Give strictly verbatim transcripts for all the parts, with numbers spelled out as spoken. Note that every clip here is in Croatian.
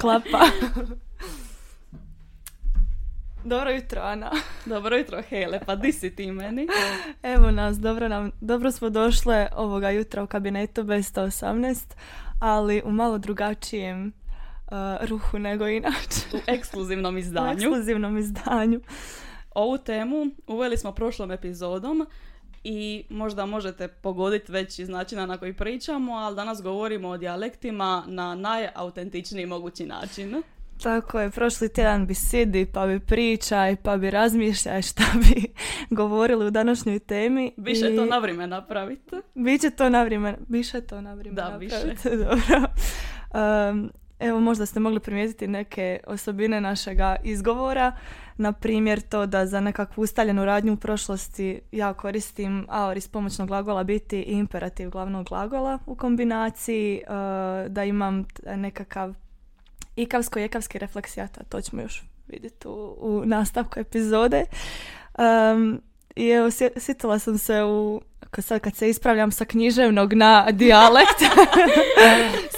Klapa. Dobro jutro, Ana. Dobro jutro, Hele, pa di si ti meni? Evo nas, dobro, nam, dobro smo došle ovoga jutra u kabinetu B sto osamnaest, ali u malo drugačijem uh, ruhu nego inače. U ekskluzivnom izdanju. U ekskluzivnom izdanju. Ovu temu uveli smo prošlom epizodom i možda možete pogoditi već iz načina na koji pričamo, ali danas govorimo o dijalektima na najautentičniji mogući način. Tako je, prošli tjedan bi sjedi, pa bi pričaj, pa bi razmišljaj šta bi govorili u današnjoj temi. Biše i... to na vrijeme napraviti. Biće to na vrijeme, biše to na vrijeme napraviti. Da, dobro. Um, evo, možda ste mogli primijetiti neke osobine našega izgovora. Na primjer to da za nekakvu ustaljenu radnju u prošlosti ja koristim aoris pomoćnog glagola biti i imperativ glavnog glagola u kombinaciji, uh, da imam nekakav ikavsko-jekavski refleksijata, to ćemo još vidjeti u, u nastavku epizode. Um, I evo, sjetila sam se u, sad kad se ispravljam sa književnog na dijalekt,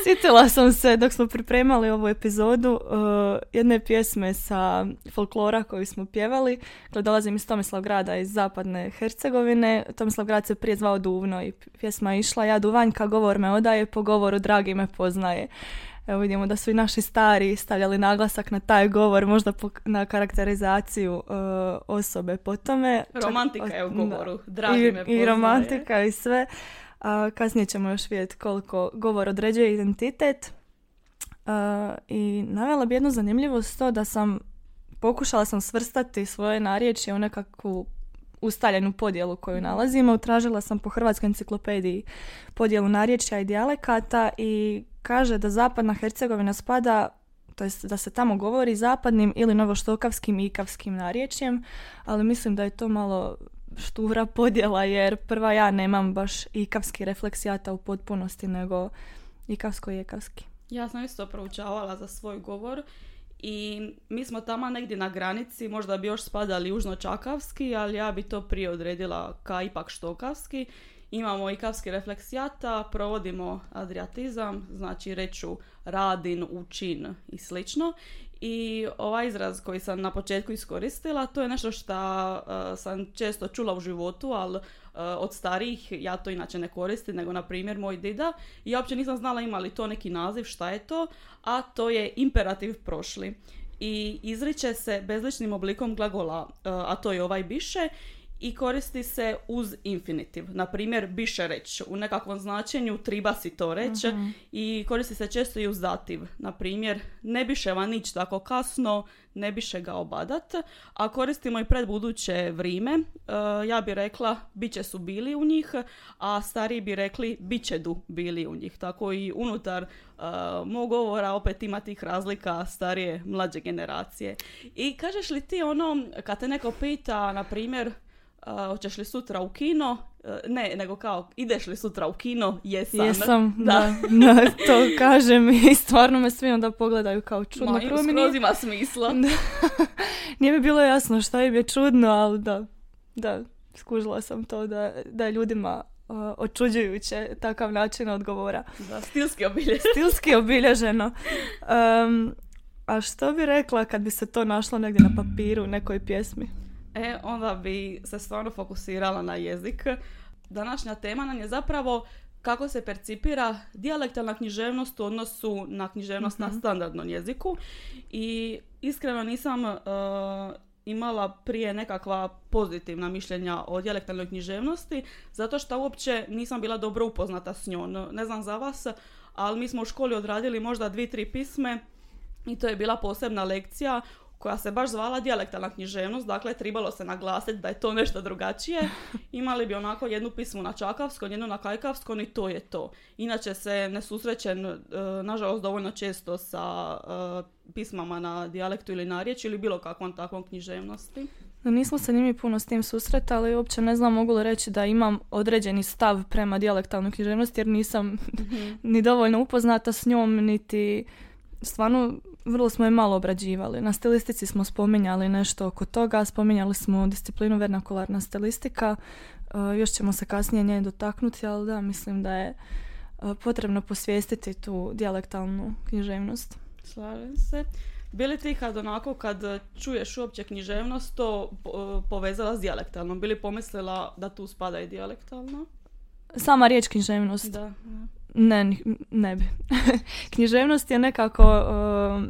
sjetila sam se dok smo pripremali ovu epizodu uh, jedne pjesme sa folklora koju smo pjevali. Dakle, dolazim iz Tomislavgrada, iz zapadne Hercegovine. Tomislavgrad se prije zvao Duvno i pjesma je išla: ja duvanjka, govor me odaje, po govoru dragi me poznaje. Evo, vidimo da su i naši stari stavljali naglasak na taj govor, možda po, na karakterizaciju uh, osobe po tome. Romantika Čak, je u govoru, da. Dragi I, me poznaje. I romantika i sve. Uh, kasnije ćemo još vidjeti koliko govor određuje identitet. Uh, I navela bi jednu zanimljivost to da sam pokušala sam svrstati svoje narječje u nekakvu ustaljenu podjelu koju nalazimo. Tražila sam po Hrvatskoj enciklopediji podjelu narječja i dijalekata i kaže da zapadna Hercegovina spada, to jest da se tamo govori zapadnim ili novoštokavskim i ikavskim narječjem, ali mislim da je to malo štura podjela jer prva ja nemam baš ikavski refleksijata u potpunosti nego ikavsko-jekavski. Ja sam isto proučavala za svoj govor i mi smo tamo negdje na granici, možda bi još spadali južno-čakavski, ali ja bi to prije odredila ka ipak štokavski. Imamo ikavski refleksijata, provodimo adriatizam, znači reču radin, učin i slično. I ovaj izraz koji sam na početku iskoristila, to je nešto što uh, sam često čula u životu, ali uh, od starijih ja to inače ne koristim, nego na primjer moj dida. I ja uopće nisam znala ima li to neki naziv, šta je to, a to je imperativ prošli. I izriče se bezličnim oblikom glagola, uh, a to je ovaj biše. I koristi se uz infinitiv. Naprimjer, biše reći. U nekakvom značenju triba si to reći. Uh-huh. I koristi se često i uz dativ. Naprimjer, ne biše va nić tako kasno, ne biše ga obadat. A koristimo i predbuduće vrijeme. E, ja bi rekla, biće su bili u njih, a stariji bi rekli, biće du bili u njih. Tako i unutar e, mog govora opet ima tih razlika starije, mlađe generacije. I kažeš li ti ono, kad te neko pita, naprimjer, Uh, hoćeš li sutra u kino? Uh, ne, nego kao, ideš li sutra u kino? Jesam. Jesam, da. da, da to kažem i stvarno me svi onda pogledaju kao čudno. Ma, prvo mi skroz ima smisla. Nije mi bilo jasno šta im je čudno, ali da, da skužila sam to da, da je ljudima uh, očuđujuće takav način odgovora. Da, stilski obilježeno. Stilski obilježeno. Um, a što bi rekla kad bi se to našlo negdje na papiru, nekoj pjesmi? E, onda bi se stvarno fokusirala na jezik. Današnja tema nam je zapravo kako se percipira dijalektalna književnost u odnosu na književnost mm-hmm. na standardnom jeziku. I iskreno nisam uh, imala prije nekakva pozitivna mišljenja o dijalektalnoj književnosti, zato što uopće nisam bila dobro upoznata s njom. Ne znam za vas, ali mi smo u školi odradili možda dvi, tri pisme i to je bila posebna lekcija koja se baš zvala dijalektalna književnost, dakle trebalo se naglasiti da je to nešto drugačije. Imali bi onako jednu pismu na čakavskom, jednu na kajkavskom i to je to. Inače se ne susrećem, nažalost, dovoljno često sa pismama na dijalektu ili narječju ili bilo kakvom takvom književnosti. Nismo se nimi puno s tim susretali i uopće ne znam mogu li reći da imam određeni stav prema dijalektalnoj književnosti jer nisam mm-hmm. ni dovoljno upoznata s njom, niti stvarno vrlo smo je malo obrađivali. Na stilistici smo spominjali nešto oko toga, spominjali smo disciplinu vernakularna stilistika, uh, još ćemo se kasnije nje dotaknuti, ali da, mislim da je uh, potrebno posvijestiti tu dijalektalnu književnost. Slažem se. Bili ti kad onako, kad čuješ uopće književnost, to povezala s dijalektalnom? Bili pomislila da tu spada i dijalektalna? Sama riječ književnost? Da. Ne, ne, ne bi. Književnost je nekako uh,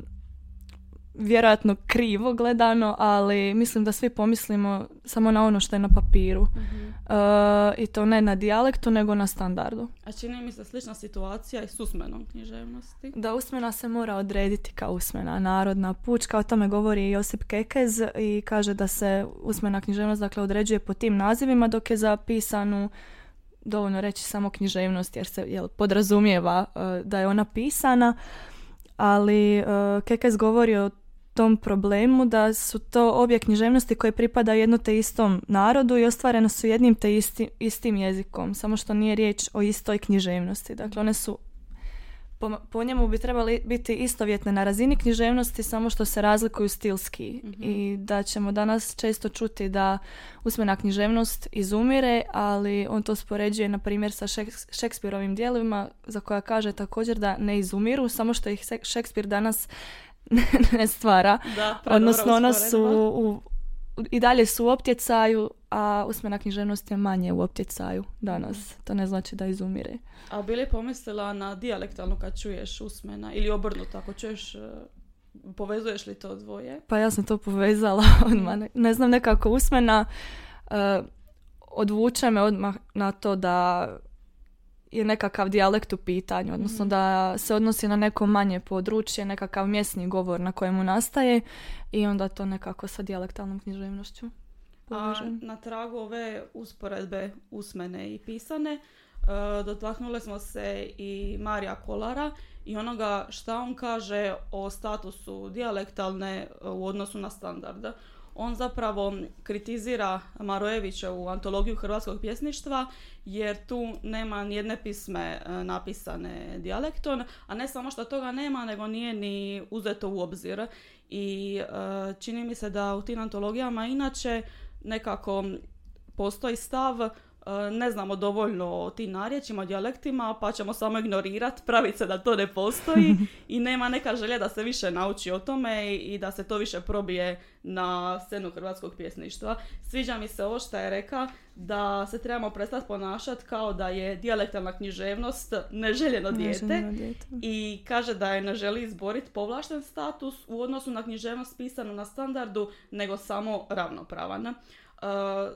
vjerojatno krivo gledano, ali mislim da svi pomislimo samo na ono što je na papiru. Uh-huh. Uh, I to ne na dijalektu, nego na standardu. A čini mi se slična situacija i s usmenom književnosti? Da, usmena se mora odrediti kao usmena, narodna, pučka. O tome govori Josip Kekez i kaže da se usmena književnost, dakle, određuje po tim nazivima, dok je za pisanu dovoljno reći samo književnost, jer se jel, podrazumijeva uh, da je ona pisana. Ali uh, Kekez govori o tom problemu da su to obje književnosti koje pripadaju jedno te istom narodu i ostvareno su jednim te isti, istim jezikom, samo što nije riječ o istoj književnosti. Dakle, one su, po, po njemu bi trebali biti istovjetne na razini književnosti, samo što se razlikuju stilski. Mm-hmm. I da ćemo danas često čuti da usmena književnost izumire, ali on to spoređuje, na primjer, sa Šekspirovim djelima, za koja kaže također da ne izumiru, samo što ih Šekspir danas ne stvara. Da, odnosno ona su u, u, i dalje su u optjecaju, a usmena književnost je manje u optjecaju danas. To ne znači da izumire. A bili pomislila na dijalektalno kad čuješ usmena ili obrnuto ako čuješ, povezuješ li to dvoje? Pa ja sam to povezala odmah. Ne, ne znam, nekako usmena uh, odvuče me odmah na to da je nekakav dijalekt u pitanju, odnosno da se odnosi na neko manje područje, nekakav mjesni govor na kojemu nastaje i onda to nekako sa dijalektalnom književnošću. A na tragu ove usporedbe usmene i pisane, uh, dotaknule smo se i Marija Kolara i onoga šta on kaže o statusu dijalektalne u odnosu na standarda. On zapravo kritizira Marojevićevu Antologiju hrvatskog pjesništva jer tu nema nijedne pisme napisane dijalektom, a ne samo što toga nema, nego nije ni uzeto u obzir. I e, čini mi se da u tim antologijama inače nekako postoji stav e, ne znamo dovoljno o tim narječima, o dijalektima, pa ćemo samo ignorirati, praviti se da to ne postoji i nema neka želja da se više nauči o tome i da se to više probije na scenu hrvatskog pjesništva. Sviđa mi se ovo što je reka, da se trebamo prestati ponašati kao da je dijalektalna književnost neželjeno, neželjeno dijete, i kaže da je ne želi izboriti povlašten status u odnosu na književnost pisanu na standardu, nego samo ravnopravan. E,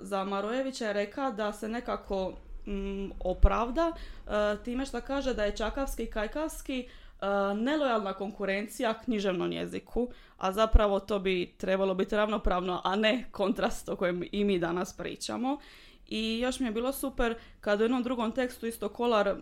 za Marojevića je reka da se nekako m, opravda e, time što kaže da je čakavski i kajkavski Uh, nelojalna konkurencija književnom jeziku, a zapravo to bi trebalo biti ravnopravno, a ne kontrast o kojem i mi danas pričamo. I još mi je bilo super kad u jednom drugom tekstu isto Kolar uh,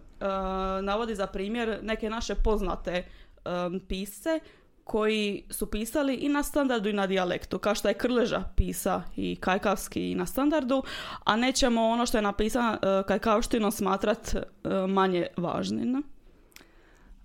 navodi za primjer neke naše poznate um, pisce koji su pisali i na standardu i na dijalektu, kao što je Krleža pisa i kajkavski i na standardu, a nećemo ono što je napisano uh, kajkavštinom smatrat uh, manje važnim.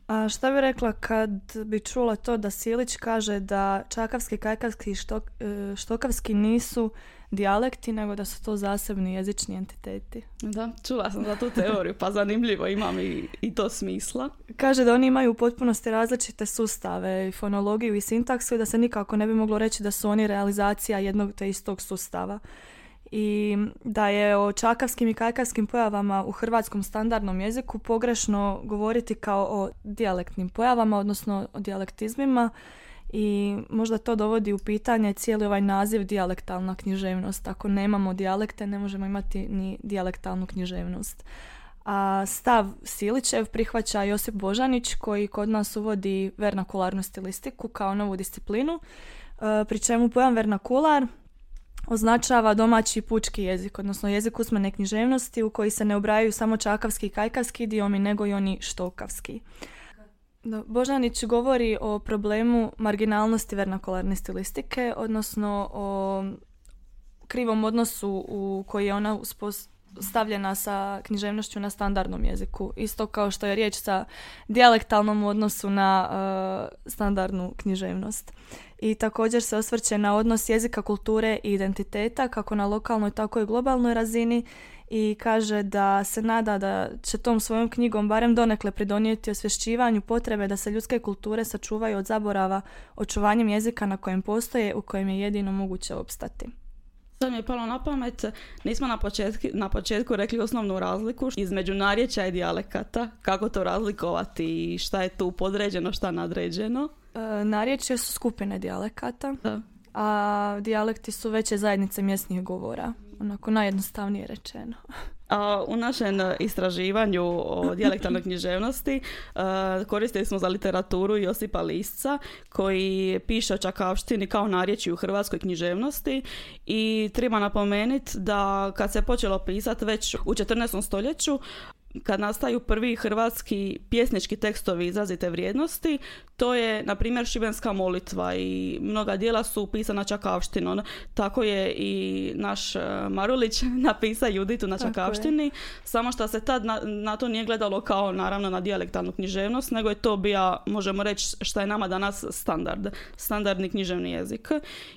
A šta bi rekla kad bi čula to da Silić kaže da čakavski, kajkavski i štok, štokavski nisu dijalekti, nego da su to zasebni jezični entiteti? Da, čula sam za tu teoriju, pa zanimljivo, imam i, i to smisla. Kaže da oni imaju u potpunosti različite sustave, i fonologiju i sintaksu, i da se nikako ne bi moglo reći da su oni realizacija jednog te istog sustava. I da je o čakavskim i kajkavskim pojavama u hrvatskom standardnom jeziku pogrešno govoriti kao o dijalektnim pojavama, odnosno o dijalektizmima, i možda to dovodi u pitanje cijeli ovaj naziv dijalektalna književnost. Ako nemamo dijalekte, ne možemo imati ni dijalektalnu književnost. A stav Silićev prihvaća Josip Božanić, koji kod nas uvodi vernakularnu stilistiku kao novu disciplinu, pri čemu pojam vernakular označava domaći pučki jezik, odnosno jezik usmene književnosti u koji se ne ubrajaju samo čakavski i kajkavski idiomi, nego i oni štokavski. Božanić govori o problemu marginalnosti vernakularne stilistike, odnosno o krivom odnosu u koji je ona stavljena sa književnošću na standardnom jeziku. Isto kao što je riječ sa dijalektalnom odnosu na uh, standardnu književnost. I također se osvrće na odnos jezika, kulture i identiteta, kako na lokalnoj, tako i globalnoj razini, i kaže da se nada da će tom svojom knjigom barem donekle pridonijeti osvješćivanju potrebe da se ljudske kulture sačuvaju od zaborava očuvanjem jezika na kojem postoje, u kojem je jedino moguće opstati. Sad mi je palo na pamet, nismo na početku, na početku rekli osnovnu razliku između narječja i dijalekata, kako to razlikovati i šta je tu podređeno, šta nadređeno. E, narječje su skupine dijalekata, da. A dijalekti su veće zajednice mjesnih govora, onako najjednostavnije rečeno. A u našem istraživanju o dijalektalnoj književnosti uh, koristili smo za literaturu Josipa Lisca, koji piše o čakavštini kao narječju u hrvatskoj književnosti, i treba napomenuti da kad se počelo pisati već u četrnaestom stoljeću, kad nastaju prvi hrvatski pjesnički tekstovi izrazite vrijednosti, to je, na primjer, Šibenska molitva, i mnoga djela su pisana čakavštinom. Tako je i naš Marulić napisao Juditu na čakavštini, samo što se tad na, na to nije gledalo kao, naravno, na dijalektalnu književnost, nego je to bio, možemo reći, šta je nama danas standard, standardni književni jezik.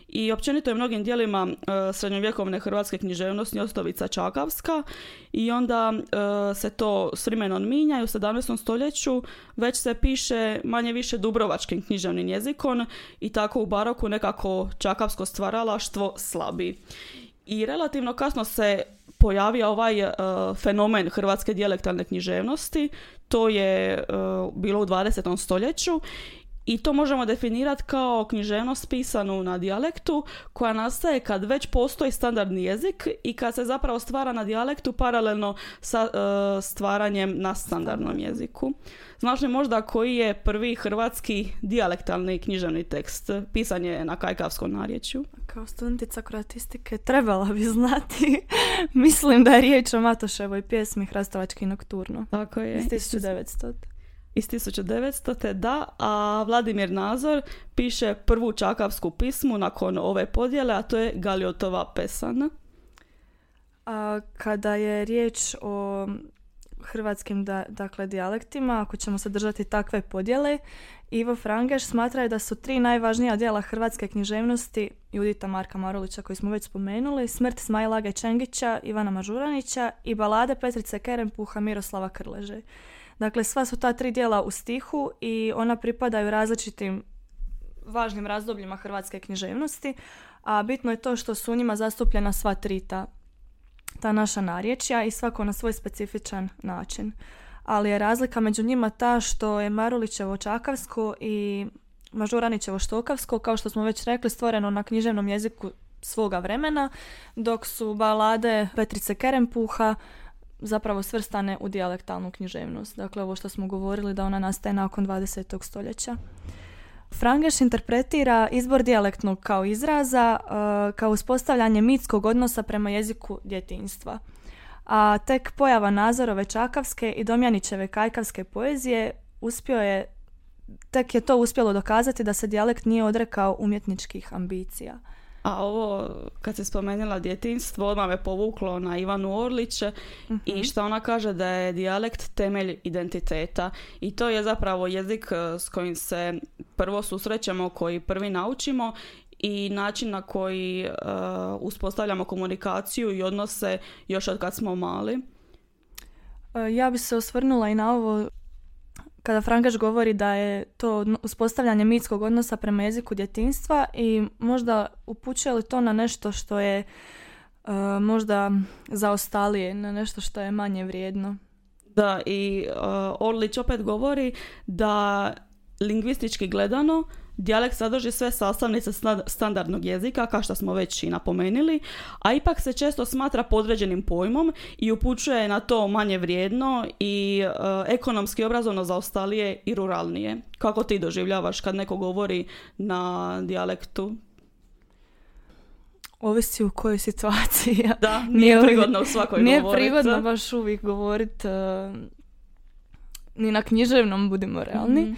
I općenito je mnogim djelima e, srednjovjekovne hrvatske književnosti Ostovica čakavska, i onda e, se to s vremenom minja, i u sedamnaestom stoljeću već se piše manje više dubrovačkim književnim jezikom, i tako u baroku nekako čakavsko stvaralaštvo slabi. I relativno kasno se pojavio ovaj e, fenomen hrvatske dijalektalne književnosti, to je e, bilo u dvadesetom stoljeću. I to možemo definirati kao književnost pisanu na dijalektu, koja nastaje kad već postoji standardni jezik i kad se zapravo stvara na dijalektu paralelno sa e, stvaranjem na standardnom jeziku. Znaš li možda koji je prvi hrvatski dijalektalni književni tekst? Pisan je na kajkavskom narječju. Kao studentica kroatistike trebala bi znati. Mislim da je riječ o Matoševoj pjesmi Hrastovački nokturno. Tako je. Iz tisuću devetstote. Iz tisuću devetstote, da, a Vladimir Nazor piše prvu čakavsku pismu nakon ove podjele, a to je Galiotova pesana. A kada je riječ o hrvatskim da, dakle, dijalektima, ako ćemo se držati takve podjele, Ivo Frangeš smatraju da su tri najvažnija djela hrvatske književnosti Judita Marka Marulića, koji smo već spomenuli, Smrt Smajlage Čengića, Ivana Mažuranića i balade Petrice Kerempuha Miroslava Krleže. Dakle, sva su ta tri djela u stihu i ona pripadaju različitim važnim razdobljima hrvatske književnosti, a bitno je to što su u njima zastupljena sva tri ta, ta naša narječja, i svako na svoj specifičan način. Ali je razlika među njima ta što je Marulićevo čakavsko i Mažuranićevo štokavsko, kao što smo već rekli, stvoreno na književnom jeziku svoga vremena, dok su balade Petrice Kerempuha zapravo svrstane u dijalektalnu književnost. Dakle, ovo što smo govorili, da ona nastaje nakon dvadesetog stoljeća. Frangeš interpretira izbor dijalektnog kao izraza, kao uspostavljanje mitskog odnosa prema jeziku djetinjstva. A tek pojava Nazorove čakavske i Domjanićeve kajkavske poezije uspio je, tek je to uspjelo dokazati da se dijalekt nije odrekao umjetničkih ambicija. A ovo, kad se spomenula djetinjstvo, odmah me povuklo na Ivanu Orlić, uh-huh. i što ona kaže da je dijalekt temelj identiteta. I to je zapravo jezik s kojim se prvo susrećemo, koji prvi naučimo, i način na koji uh, uspostavljamo komunikaciju i odnose još od kad smo mali. Ja bi se osvrnula i na ovo kada Frangeš govori da je to uspostavljanje mitskog odnosa prema jeziku djetinjstva, i možda upućuje li to na nešto što je uh, možda zaostalije, na nešto što je manje vrijedno. Da, i uh, Orlić opet govori da lingvistički gledano dijalekt sadrži sve sastavnice standardnog jezika, kao što smo već i napomenuli, a ipak se često smatra podređenim pojmom i upućuje na to manje vrijedno i e, ekonomski obrazovno zaostalije i ruralnije. Kako ti doživljavaš kad neko govori na dijalektu? Ovisi u kojoj situaciji. Da, nije prigodno u svakoj nije govoriti. Nije prigodno baš uvijek govoriti uh, ni na književnom, budimo realni. Mm-hmm.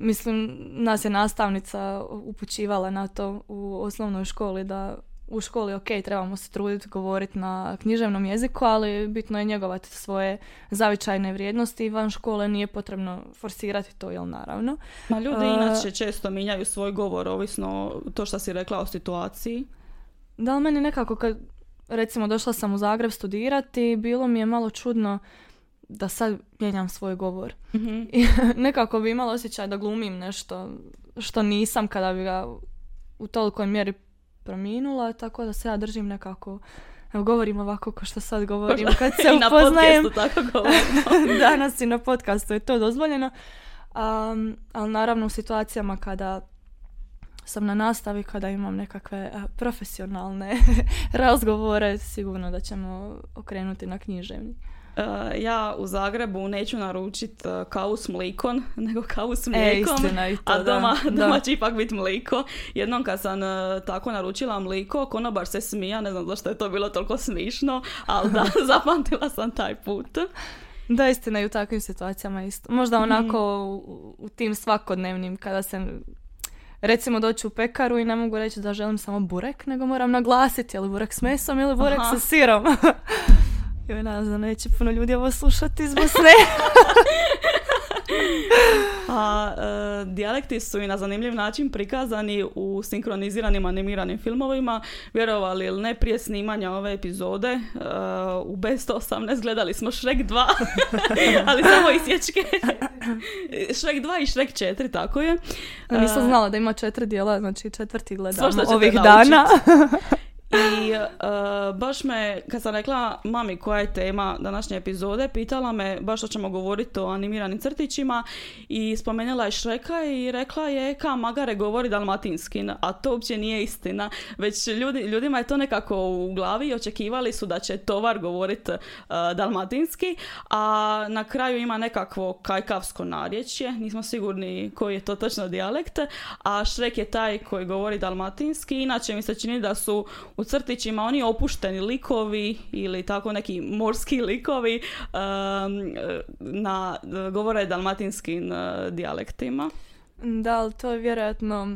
Mislim, nas je nastavnica upućivala na to u osnovnoj školi, da u školi, ok, trebamo se truditi govoriti na književnom jeziku, ali bitno je njegovati svoje zavičajne vrijednosti i van škole nije potrebno forsirati to, jel naravno. Ma ljudi uh, inače često mijenjaju svoj govor, ovisno to što si rekla o situaciji. Da, meni nekako kad, recimo, došla sam u Zagreb studirati, bilo mi je malo čudno da sad mijenjam svoj govor. Mm-hmm. I nekako bi imala osjećaj da glumim nešto što nisam kada bi ga u tolikoj mjeri prominula, tako da se ja držim nekako, govorim ovako kao što sad govorim kad se upoznajem. I na podcastu tako govorim. Danas i na podcastu je to dozvoljeno. Um, ali naravno u situacijama kada sam na nastavi, kada imam nekakve profesionalne razgovore, sigurno da ćemo okrenuti na književni. Uh, ja u Zagrebu neću naručiti uh, kavu s mlikom, nego kavu s mlijekom, e, istina, i to, a doma, da, doma da. će ipak biti mliko. Jednom kad sam uh, tako naručila mliko, konobar se smija, ne znam zašto je to bilo toliko smišno, ali da, zapamtila sam taj put. Da, istina, i u takvim situacijama isto. Možda onako mm. u, u tim svakodnevnim, kada se... Recimo doći u pekaru i ne mogu reći da želim samo burek, nego moram naglasiti je li burek s mesom ili burek Aha. sa sirom. Joj, nadam da neće puno ljudi ovo slušati iz Bosne. A e, dijalekti su i na zanimljiv način prikazani u sinkroniziranim animiranim filmovima. Vjerovali ili ne, prije snimanja ove epizode e, u B sto osamnaest gledali smo Shrek dva, ali samo isječke. Shrek dva i Shrek četiri, tako je. A nisam znala da ima četiri dijela, znači četvrti gledamo ovih dana. I uh, baš me, kad sam rekla mami koja je tema današnje epizode, pitala me baš što ćemo govoriti o animiranim crtićima i spomenula je Šreka i rekla je ka Magare govori dalmatinski, a to uopće nije istina. Već ljudi, ljudima je to nekako u glavi i očekivali su da će Tovar govoriti uh, dalmatinski, a na kraju ima nekakvo kajkavsko narječje, nismo sigurni koji je to točno dijalekt, a Šrek je taj koji govori dalmatinski. Inače mi se čini da su u crtićima oni opušteni likovi ili tako neki morski likovi um, na, govore dalmatinskim uh, dijalektima. Da, ali to je vjerojatno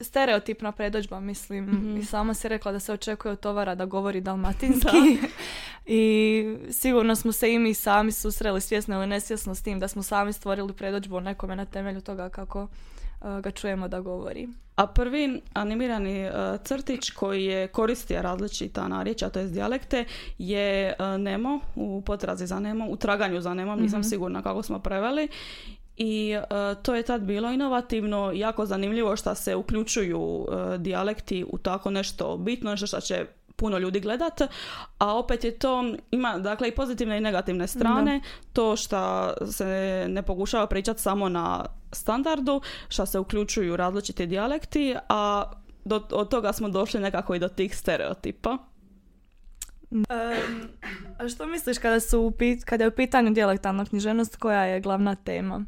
stereotipna predodžba, mislim. Mm-hmm. I sama si rekla da se očekuje od Tovara da govori dalmatinski. Da. I sigurno smo se i mi sami susreli svjesno ili nesvjesno s tim da smo sami stvorili predodžbu nekome na temelju toga kako ga čujemo da govori. A prvi animirani uh, crtić koji je koristio različita narječja, to jest dijalekte, je uh, Nemo u Potrazi za Nemo, u Traganju za Nemom, nisam mm-hmm. sigurna kako smo preveli. I uh, to je tad bilo inovativno, jako zanimljivo što se uključuju uh, dijalekti u tako nešto bitno, nešto što će puno ljudi gledat, a opet je to, ima dakle i pozitivne i negativne strane, da. To što se ne pokušava pričati samo na standardu, što se uključuju različiti dijalekti, a do, od toga smo došli nekako i do tih stereotipa. Um, a što misliš kada, su, kada je u pitanju dijalektalna književnost, koja je glavna tema?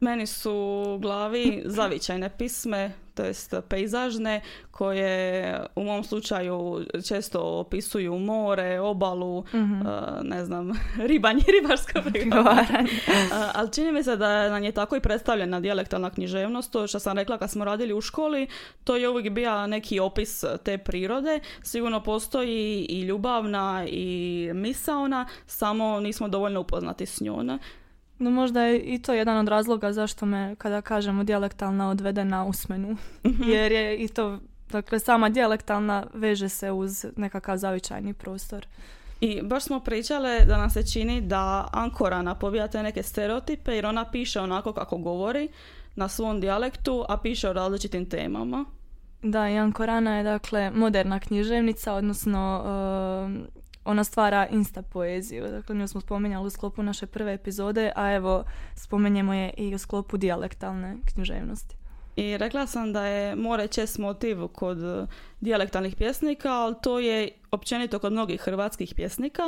Meni su u glavi zavičajne pisme, to jest pejzažne, koje u mom slučaju često opisuju more, obalu, mm-hmm. uh, ne znam, ribanje, ribarsko pregovaranje. uh, ali čini mi se da nam je tako i predstavljena dijalektalna književnost. To što sam rekla kad smo radili u školi, to je uvijek bio neki opis te prirode. Sigurno postoji i ljubavna i misaona, samo nismo dovoljno upoznati s njom. No, možda je i to jedan od razloga zašto me, kada kažemo dijalektalna, odvede na usmenu. Jer je i to, dakle, sama dijalektalna veže se uz nekakav zavičajni prostor. I baš smo pričale da nam se čini da Ankora napovija te neke stereotipe, jer ona piše onako kako govori na svom dijalektu, a piše o različitim temama. Da, i Ankorana je, dakle, moderna književnica, odnosno... Uh, ona stvara insta poeziju. Dakle, nju smo spominjali u sklopu naše prve epizode, a evo, spomenjemo je i u sklopu dijalektalne književnosti. I rekla sam da je more čest motiv kod dijalektalnih pjesnika, ali to je općenito kod mnogih hrvatskih pjesnika.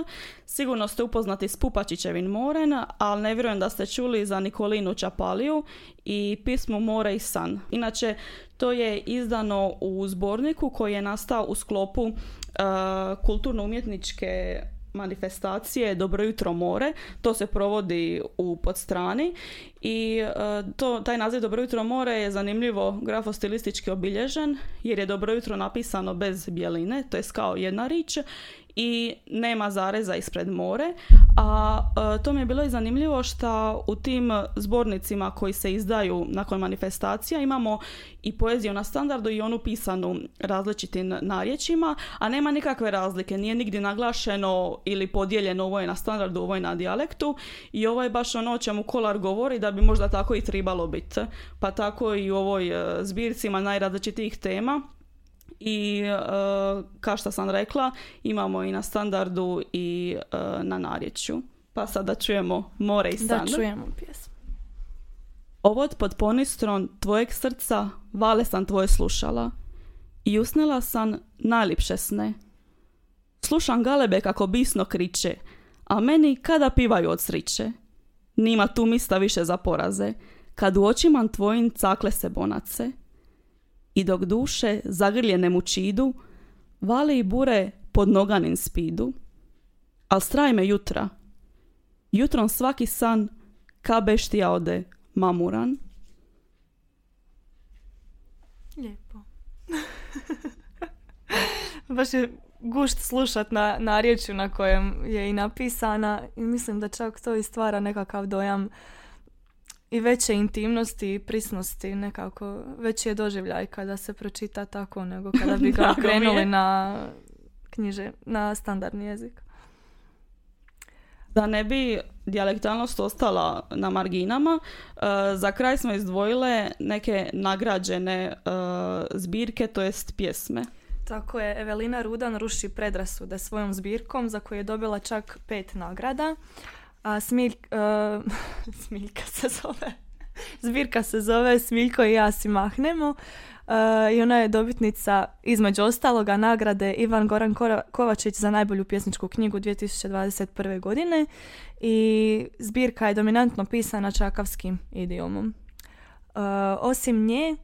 Sigurno ste upoznati s Pupačićevim moren, ali ne vjerujem da ste čuli za Nikolinu Čapaliju i pismu More i san. Inače, to je izdano u zborniku koji je nastao u sklopu uh, kulturno-umjetničke manifestacije Dobro jutro more. To se provodi u Podstrani i e, to, taj naziv Dobro jutro more je zanimljivo grafostilistički obilježen jer je Dobro jutro napisano bez bjeline, to je kao jedna rič i nema zareza ispred more, a e, to mi je bilo i zanimljivo što u tim zbornicima koji se izdaju nakon manifestacija imamo i poeziju na standardu i onu pisanu različitim narječima, a nema nikakve razlike, nije nigdje naglašeno ili podijeljeno ovo je na standardu, ovo je na dijalektu i ovo je baš ono o čemu Kolar govori da bi možda tako i trebalo biti. Pa tako i u ovoj zbircima najrazličitijih tema. I e, kao što sam rekla, imamo i na standardu i e, na narječju. Pa sada čujemo more i standard. Da, čujemo pjesmu. Ovod pod ponistron tvojeg srca vale sam tvoje slušala i usnila sam najljepše sne. Slušam galebe kako bisno kriče, a meni kada pivaju od sriče. Nima tu mista više za poraze, kad u očima tvojim cakle se bonace. I dok duše zagrljene mučidu, vale i bure pod noganim spidu. Al straj me jutra, jutron svaki san, ka beštija ode mamuran. Lijepo. Baš je gušt slušat na, na riječju na kojem je i napisana i mislim da čak to i stvara nekakav dojam i veće intimnosti i prisnosti, nekako veći je doživljaj kada se pročita tako nego kada bi ga krenuli na knjiže, na standardni jezik. Da ne bi dijalektalnost ostala na marginama, e, za kraj smo izdvojile neke nagrađene e, zbirke, to jest pjesme. Tako je, Evelina Rudan ruši predrasude svojom zbirkom za koju je dobila čak pet nagrada. A Smilk, uh, Smilka se zove, zbirka se zove Smilko i ja si mahnemo uh, i ona je dobitnica između ostaloga nagrade Ivan Goran Kovačić za najbolju pjesničku knjigu dvije tisuće dvadeset prve. godine i zbirka je dominantno pisana čakavskim idiomom. Uh, osim nje,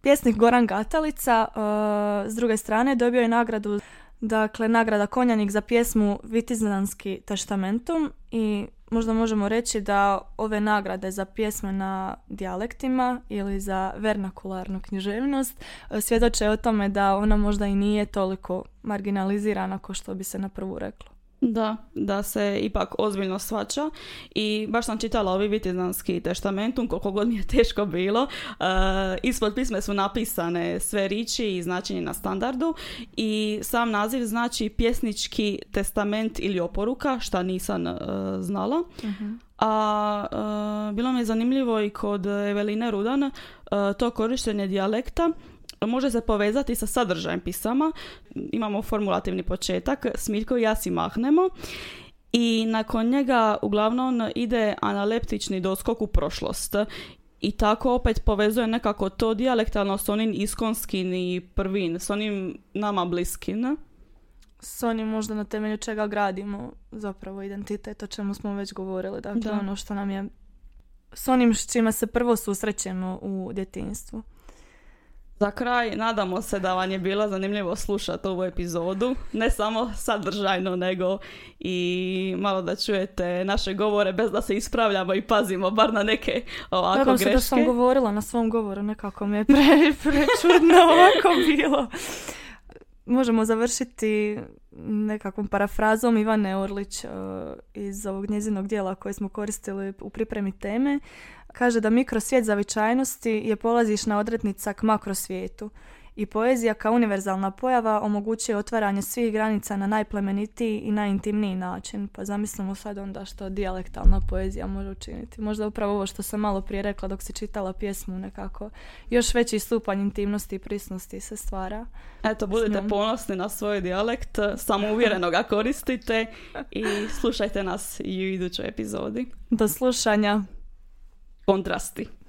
pjesnik Goran Gatalica uh, s druge strane dobio je nagradu. Dakle, nagrada Konjanik za pjesmu Vitezlanski testamentum i možda možemo reći da ove nagrade za pjesme na dijalektima ili za vernakularnu književnost svjedoče o tome da ona možda i nije toliko marginalizirana kao što bi se na prvu reklo. Da, da se ipak ozbiljno shvaća i baš sam čitala ovi Vitezlanski testamentum, koliko god mi je teško bilo. E, ispod pisme su napisane sve riči i značenje na standardu i sam naziv znači pjesnički testament ili oporuka, šta nisam e, znala. Uh-huh. A e, bilo mi je zanimljivo i kod Eveline Rudan e, to korištenje dijalekta. Može se povezati sa sadržajem pisama. Imamo formulativni početak, Smiljko i ja si mahnemo. I nakon njega uglavnom ide analeptični doskok u prošlost. I tako opet povezuje nekako to dijalektalno s onim iskonskim i prvim, s onim nama bliskim. S onim možda na temelju čega gradimo zapravo identitet, o čemu smo već govorili. Dakle, da. Ono što nam je s onim s čime se prvo susrećemo u djetinjstvu. Za kraj, nadamo se da vam je bilo zanimljivo slušati ovu epizodu, ne samo sadržajno, nego i malo da čujete naše govore bez da se ispravljamo i pazimo bar na neke ovako nadam greške. Nadam se da sam govorila na svom govoru, nekako mi je pre, prečudno ovako bilo. Možemo završiti nekakvom parafrazom Ivane Orlić iz ovog njezinog dijela koje smo koristili u pripremi teme. Kaže da mikrosvijet zavičajnosti je polazišna odrednica k makrosvijetu i poezija kao univerzalna pojava omogućuje otvaranje svih granica na najplemenitiji i najintimniji način. Pa zamislimo sad onda što dijalektalna poezija može učiniti. Možda upravo ovo što sam malo prije rekla dok si čitala pjesmu, nekako još veći stupanj intimnosti i prisnosti se stvara. Eto, budite ponosni na svoj dijalekt, samouvjereno ga koristite i slušajte nas i u idućoj epizodi. Do slušanja. Kontrasti.